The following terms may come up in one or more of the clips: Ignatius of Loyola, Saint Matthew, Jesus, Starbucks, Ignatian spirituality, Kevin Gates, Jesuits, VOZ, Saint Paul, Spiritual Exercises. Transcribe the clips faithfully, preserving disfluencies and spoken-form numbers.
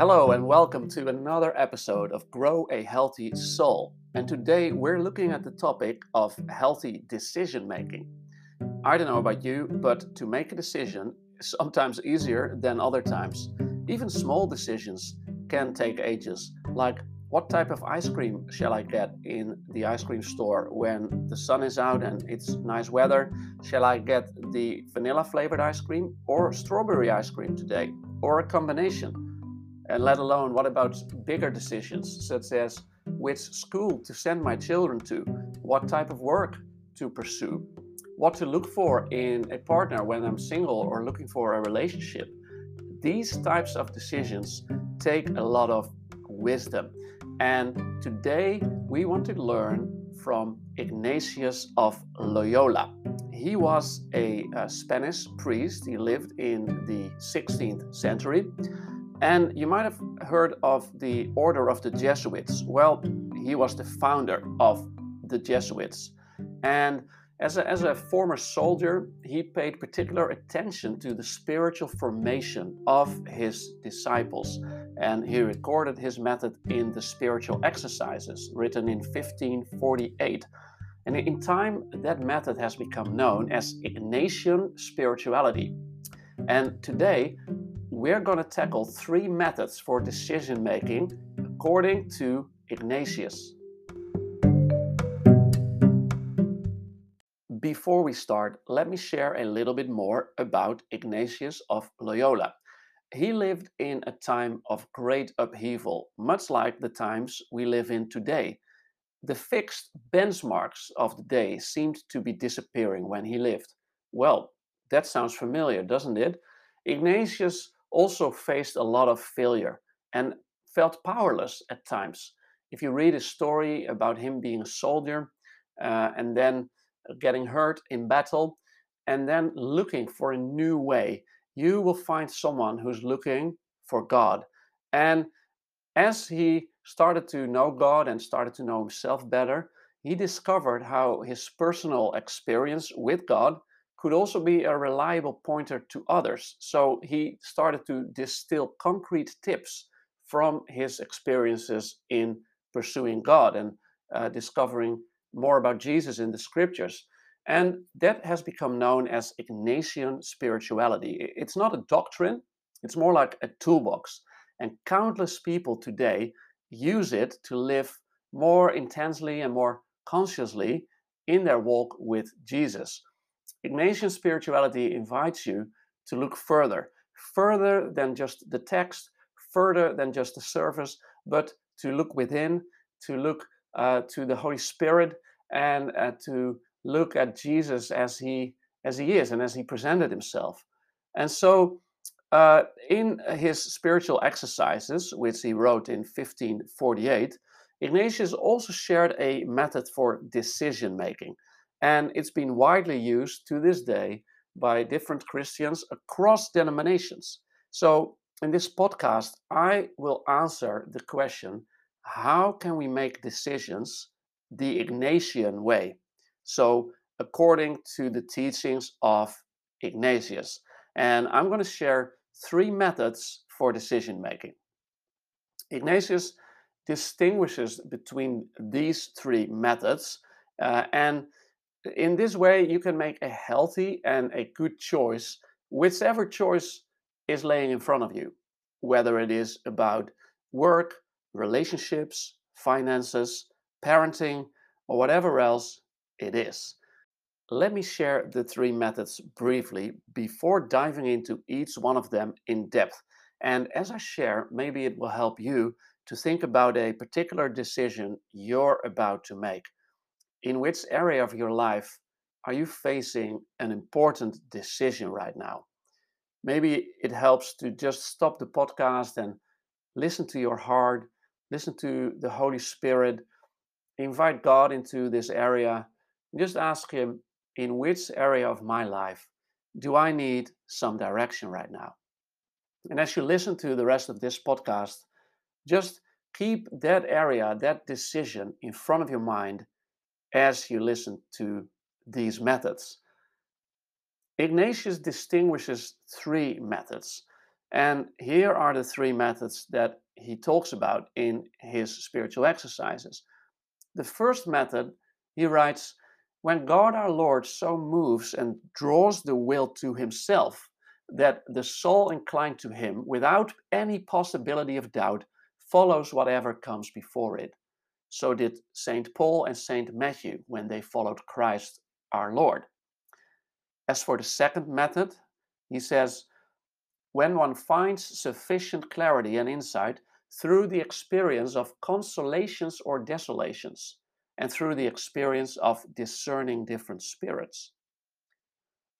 Hello and welcome to another episode of Grow a Healthy Soul. And today we're looking at the topic of healthy decision making. I don't know about you, but to make a decision is sometimes easier than other times. Even small decisions can take ages, like what type of ice cream shall I get in the ice cream store when the sun is out and it's nice weather? Shall I get the vanilla flavored ice cream or strawberry ice cream today, or a combination? And let alone, what about bigger decisions, such as which school to send my children to, what type of work to pursue, what to look for in a partner when I'm single or looking for a relationship. These types of decisions take a lot of wisdom. And today we want to learn from Ignatius of Loyola. He was a, a Spanish priest. He lived in the sixteenth century. And you might have heard of the Order of the Jesuits. Well, he was the founder of the Jesuits. And as a, as a former soldier, he paid particular attention to the spiritual formation of his disciples. And he recorded his method in the Spiritual Exercises, written in fifteen forty-eight. And in time, that method has become known as Ignatian spirituality. And today, we're going to tackle three methods for decision making according to Ignatius. Before we start, let me share a little bit more about Ignatius of Loyola. He lived in a time of great upheaval, much like the times we live in today. The fixed benchmarks of the day seemed to be disappearing when he lived. Well, that sounds familiar, doesn't it? Ignatius also faced a lot of failure and felt powerless at times. If you read a story about him being a soldier uh, and then getting hurt in battle and then looking for a new way, you will find someone who's looking for God. And as he started to know God and started to know himself better, he discovered how his personal experience with God could also be a reliable pointer to others. So he started to distill concrete tips from his experiences in pursuing God and uh, discovering more about Jesus in the scriptures. And that has become known as Ignatian spirituality. It's not a doctrine, it's more like a toolbox. And countless people today use it to live more intensely and more consciously in their walk with Jesus. Ignatian spirituality invites you to look further, further than just the text, further than just the surface, but to look within, to look uh, to the Holy Spirit, and uh, to look at Jesus as he as he is and as he presented himself. And so, uh, in his Spiritual Exercises, which he wrote in fifteen forty-eight, Ignatius also shared a method for decision making. And it's been widely used to this day by different Christians across denominations. So in this podcast, I will answer the question, how can we make decisions the Ignatian way? So according to the teachings of Ignatius. And I'm going to share three methods for decision making. Ignatius distinguishes between these three methods uh, and in this way, you can make a healthy and a good choice, whichever choice is laying in front of you, whether it is about work, relationships, finances, parenting, or whatever else it is. Let me share the three methods briefly before diving into each one of them in depth. And as I share, maybe it will help you to think about a particular decision you're about to make. In which area of your life are you facing an important decision right now? Maybe it helps to just stop the podcast and listen to your heart, listen to the Holy Spirit, invite God into this area, and just ask Him, in which area of my life do I need some direction right now? And as you listen to the rest of this podcast, just keep that area, that decision in front of your mind as you listen to these methods. Ignatius distinguishes three methods. And here are the three methods that he talks about in his spiritual exercises. The first method, he writes, when God our Lord so moves and draws the will to himself, that the soul inclined to him without any possibility of doubt follows whatever comes before it. So did Saint Paul and Saint Matthew when they followed Christ our Lord. As for the second method, he says, when one finds sufficient clarity and insight through the experience of consolations or desolations, and through the experience of discerning different spirits.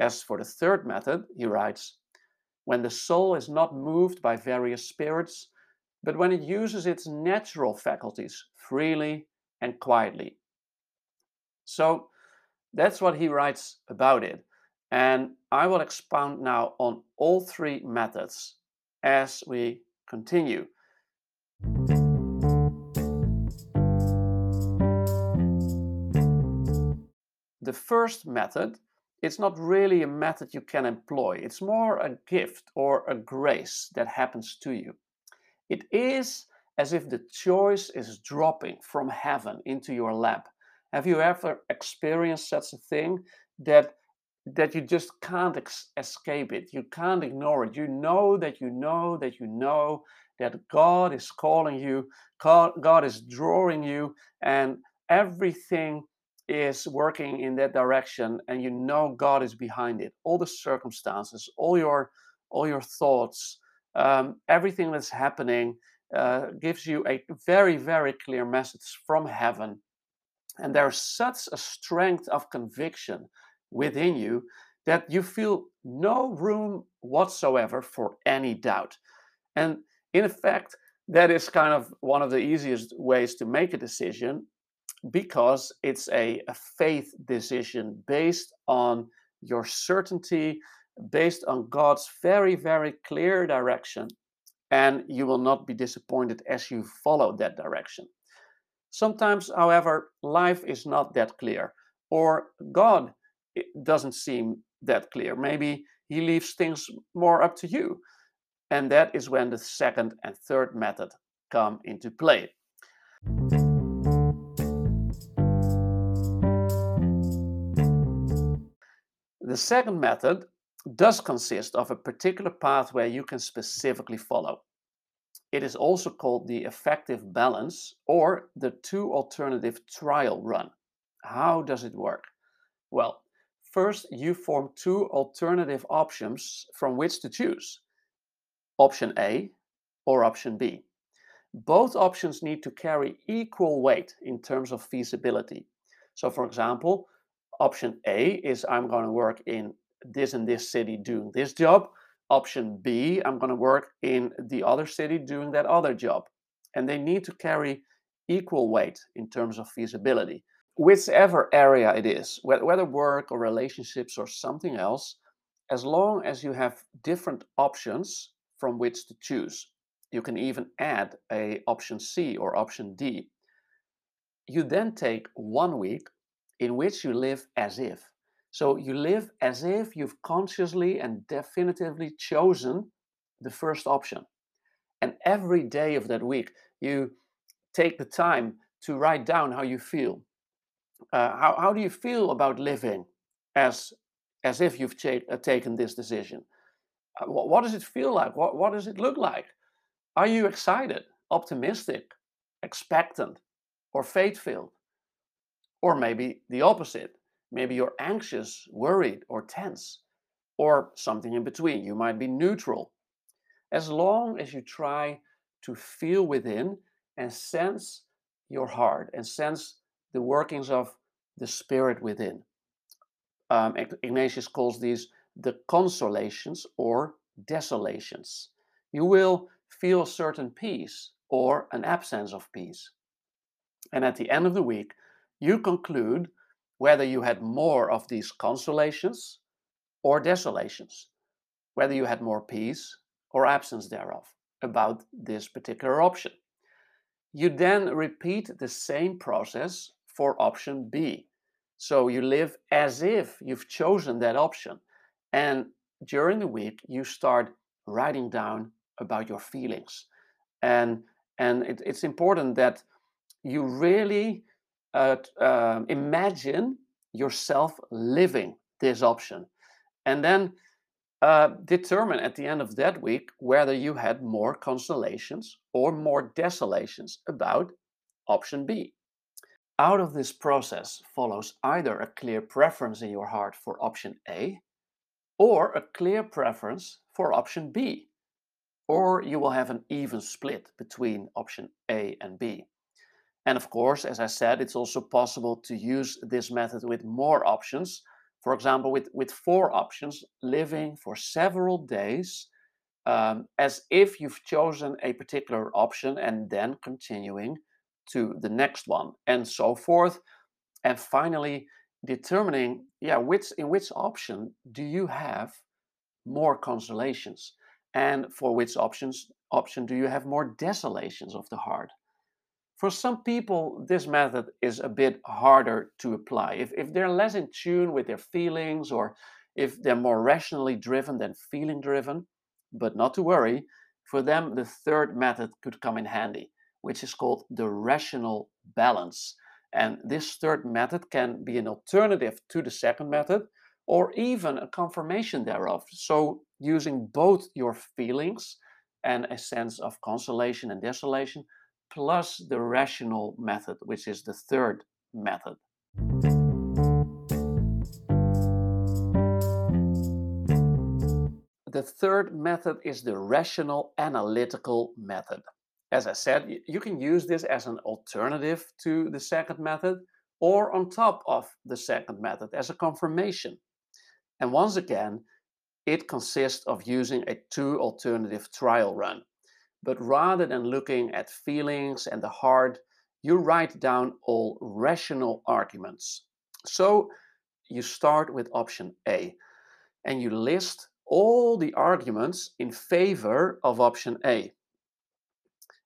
As for the third method, he writes, when the soul is not moved by various spirits, but when it uses its natural faculties freely and quietly. So that's what he writes about it. And I will expound now on all three methods as we continue. The first method, it's not really a method you can employ. It's more a gift or a grace that happens to you. It is as if the choice is dropping from heaven into your lap. Have you ever experienced such a thing that, that you just can't ex- escape it? You can't ignore it. You know that you know that you know that God is calling you, God, God is drawing you, and everything is working in that direction, and you know God is behind it. All the circumstances, all your all your thoughts, um, everything that's happening uh, gives you a very, very clear message from heaven. And there's such a strength of conviction within you that you feel no room whatsoever for any doubt. And in effect, that is kind of one of the easiest ways to make a decision, because it's a, a faith decision based on your certainty, based on God's very, very clear direction, and you will not be disappointed as you follow that direction. Sometimes, however, life is not that clear, or God doesn't seem that clear. Maybe he leaves things more up to you, and that is when the second and third method come into play. The second method does consist of a particular pathway you can specifically follow. It is also called the effective balance or the two alternative trial run. How does it work? Well, first you form two alternative options from which to choose, option A or option B. Both options need to carry equal weight in terms of feasibility. So, for example, option A is I'm going to work in this and this city doing this job. Option B, I'm going to work in the other city doing that other job. And they need to carry equal weight in terms of feasibility. Whichever area it is, whether work or relationships or something else, as long as you have different options from which to choose, you can even add a option C or option D. You then take one week in which you live as if. So you live as if you've consciously and definitively chosen the first option. And every day of that week, you take the time to write down how you feel. Uh, how, how do you feel about living as, as if you've ch- uh, taken this decision? Uh, what, what does it feel like? What, what does it look like? Are you excited, optimistic, expectant, or faith-filled? Or maybe the opposite. Maybe you're anxious, worried, or tense, or something in between. You might be neutral. As long as you try to feel within and sense your heart and sense the workings of the spirit within. Um, Ignatius calls these the consolations or desolations. You will feel a certain peace or an absence of peace. And at the end of the week, you conclude whether you had more of these consolations or desolations, whether you had more peace or absence thereof about this particular option. You then repeat the same process for option B. So you live as if you've chosen that option. And during the week, you start writing down about your feelings. And, and it, it's important that you really uh, uh, imagine yourself living this option. And then uh, determine at the end of that week whether you had more consolations or more desolations about option B. Out of this process follows either a clear preference in your heart for option A or a clear preference for option B, or you will have an even split between option A and B. And of course, as I said, it's also possible to use this method with more options. For example, with, with four options, living for several days um, as if you've chosen a particular option and then continuing to the next one, and so forth, and finally determining, yeah, which in which option do you have more consolations, and for which options option do you have more desolations of the heart. For some people, this method is a bit harder to apply. If, if they're less in tune with their feelings, or if they're more rationally driven than feeling driven, but not to worry, for them the third method could come in handy, which is called the rational balance. And this third method can be an alternative to the second method, or even a confirmation thereof. So using both your feelings and a sense of consolation and desolation, plus the rational method, which is the third method. The third method is the rational analytical method. As I said, you can use this as an alternative to the second method, or on top of the second method as a confirmation. And once again, it consists of using a two alternative trial run. But rather than looking at feelings and the heart, you write down all rational arguments. So you start with option A, and you list all the arguments in favor of option A.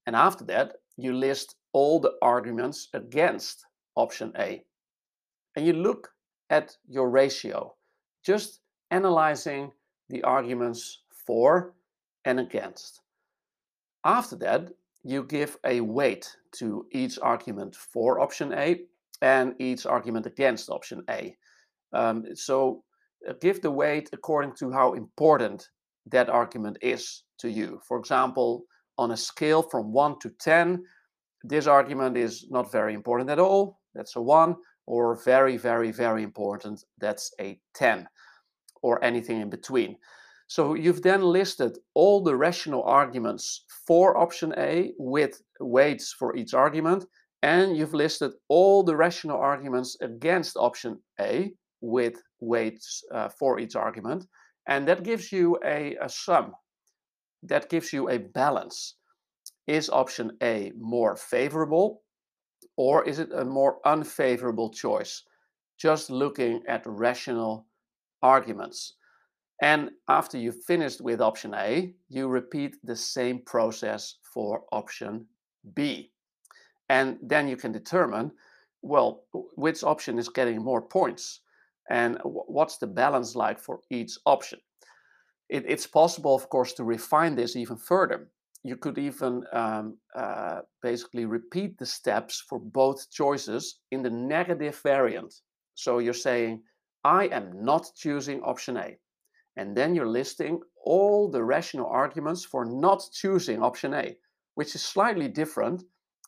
And after that, you list all the arguments against option A. And you look at your ratio, just analyzing the arguments for and against. After that, you give a weight to each argument for option A and each argument against option A. Um, so give the weight according to how important that argument is to you. For example, on a scale from one to ten, this argument is not very important at all, that's a one, or very, very, very important, that's a ten, or anything in between. So you've then listed all the rational arguments for option A with weights for each argument, and you've listed all the rational arguments against option A with weights uh, for each argument, and that gives you a, a sum. That gives you a balance. Is option A more favorable, or is it a more unfavorable choice? Just looking at rational arguments. And after you've finished with option A, you repeat the same process for option B. And then you can determine, well, which option is getting more points, and what's the balance like for each option. It, it's possible, of course, to refine this even further. You could even um, uh, basically repeat the steps for both choices in the negative variant. So you're saying, I am not choosing option A. And then you're listing all the rational arguments for not choosing option A, which is slightly different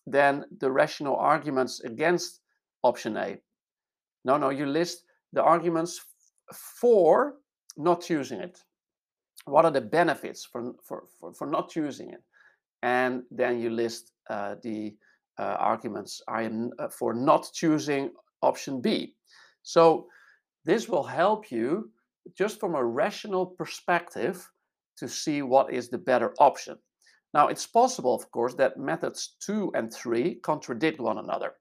than the rational arguments against option A. No, no, you list the arguments f- for not choosing it. What are the benefits for, for, for, for not choosing it? And then you list uh, the uh, arguments I am, uh, for not choosing option B. So this will help you just from a rational perspective to see what is the better option. Now, it's possible, of course, that methods two and three contradict one another.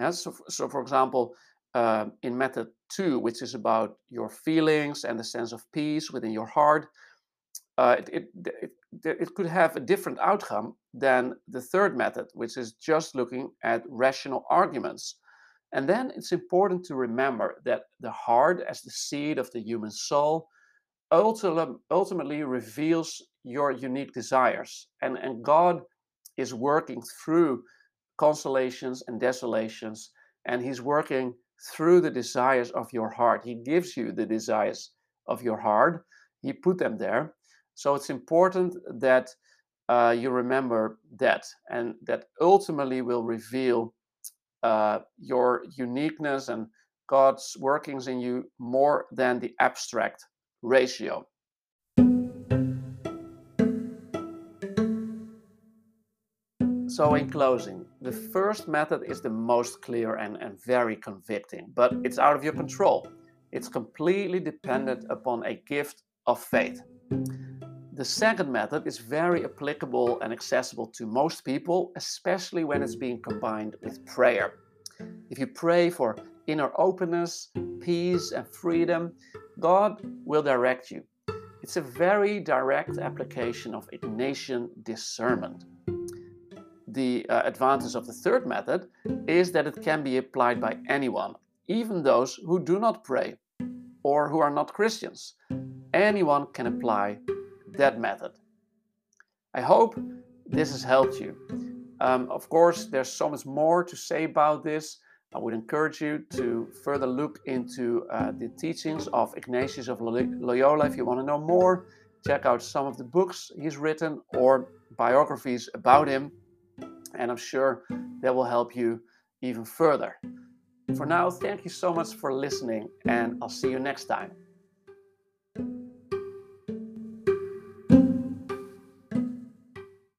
Yeah, so, so, for example, Uh, in method two, which is about your feelings and the sense of peace within your heart, uh, it, it, it, it could have a different outcome than the third method, which is just looking at rational arguments. And then it's important to remember that the heart, as the seat of the human soul, ultimately reveals your unique desires. And, and God is working through consolations and desolations, and he's working through the desires of your heart. He gives you the desires of your heart. He put them there. So it's important that uh, you remember that, and that ultimately will reveal uh, your uniqueness and God's workings in you more than the abstract ratio. So in closing, the first method is the most clear and, and very convicting, but it's out of your control. It's completely dependent upon a gift of faith. The second method is very applicable and accessible to most people, especially when it's being combined with prayer. If you pray for inner openness, peace, and freedom, God will direct you. It's a very direct application of Ignatian discernment. The uh, advantage of the third method is that it can be applied by anyone, even those who do not pray or who are not Christians. Anyone can apply that method. I hope this has helped you. Um, of course, there's so much more to say about this. I would encourage you to further look into uh, the teachings of Ignatius of Loyola. If you want to know more, check out some of the books he's written or biographies about him. And I'm sure that will help you even further. For now, thank you so much for listening, and I'll see you next time.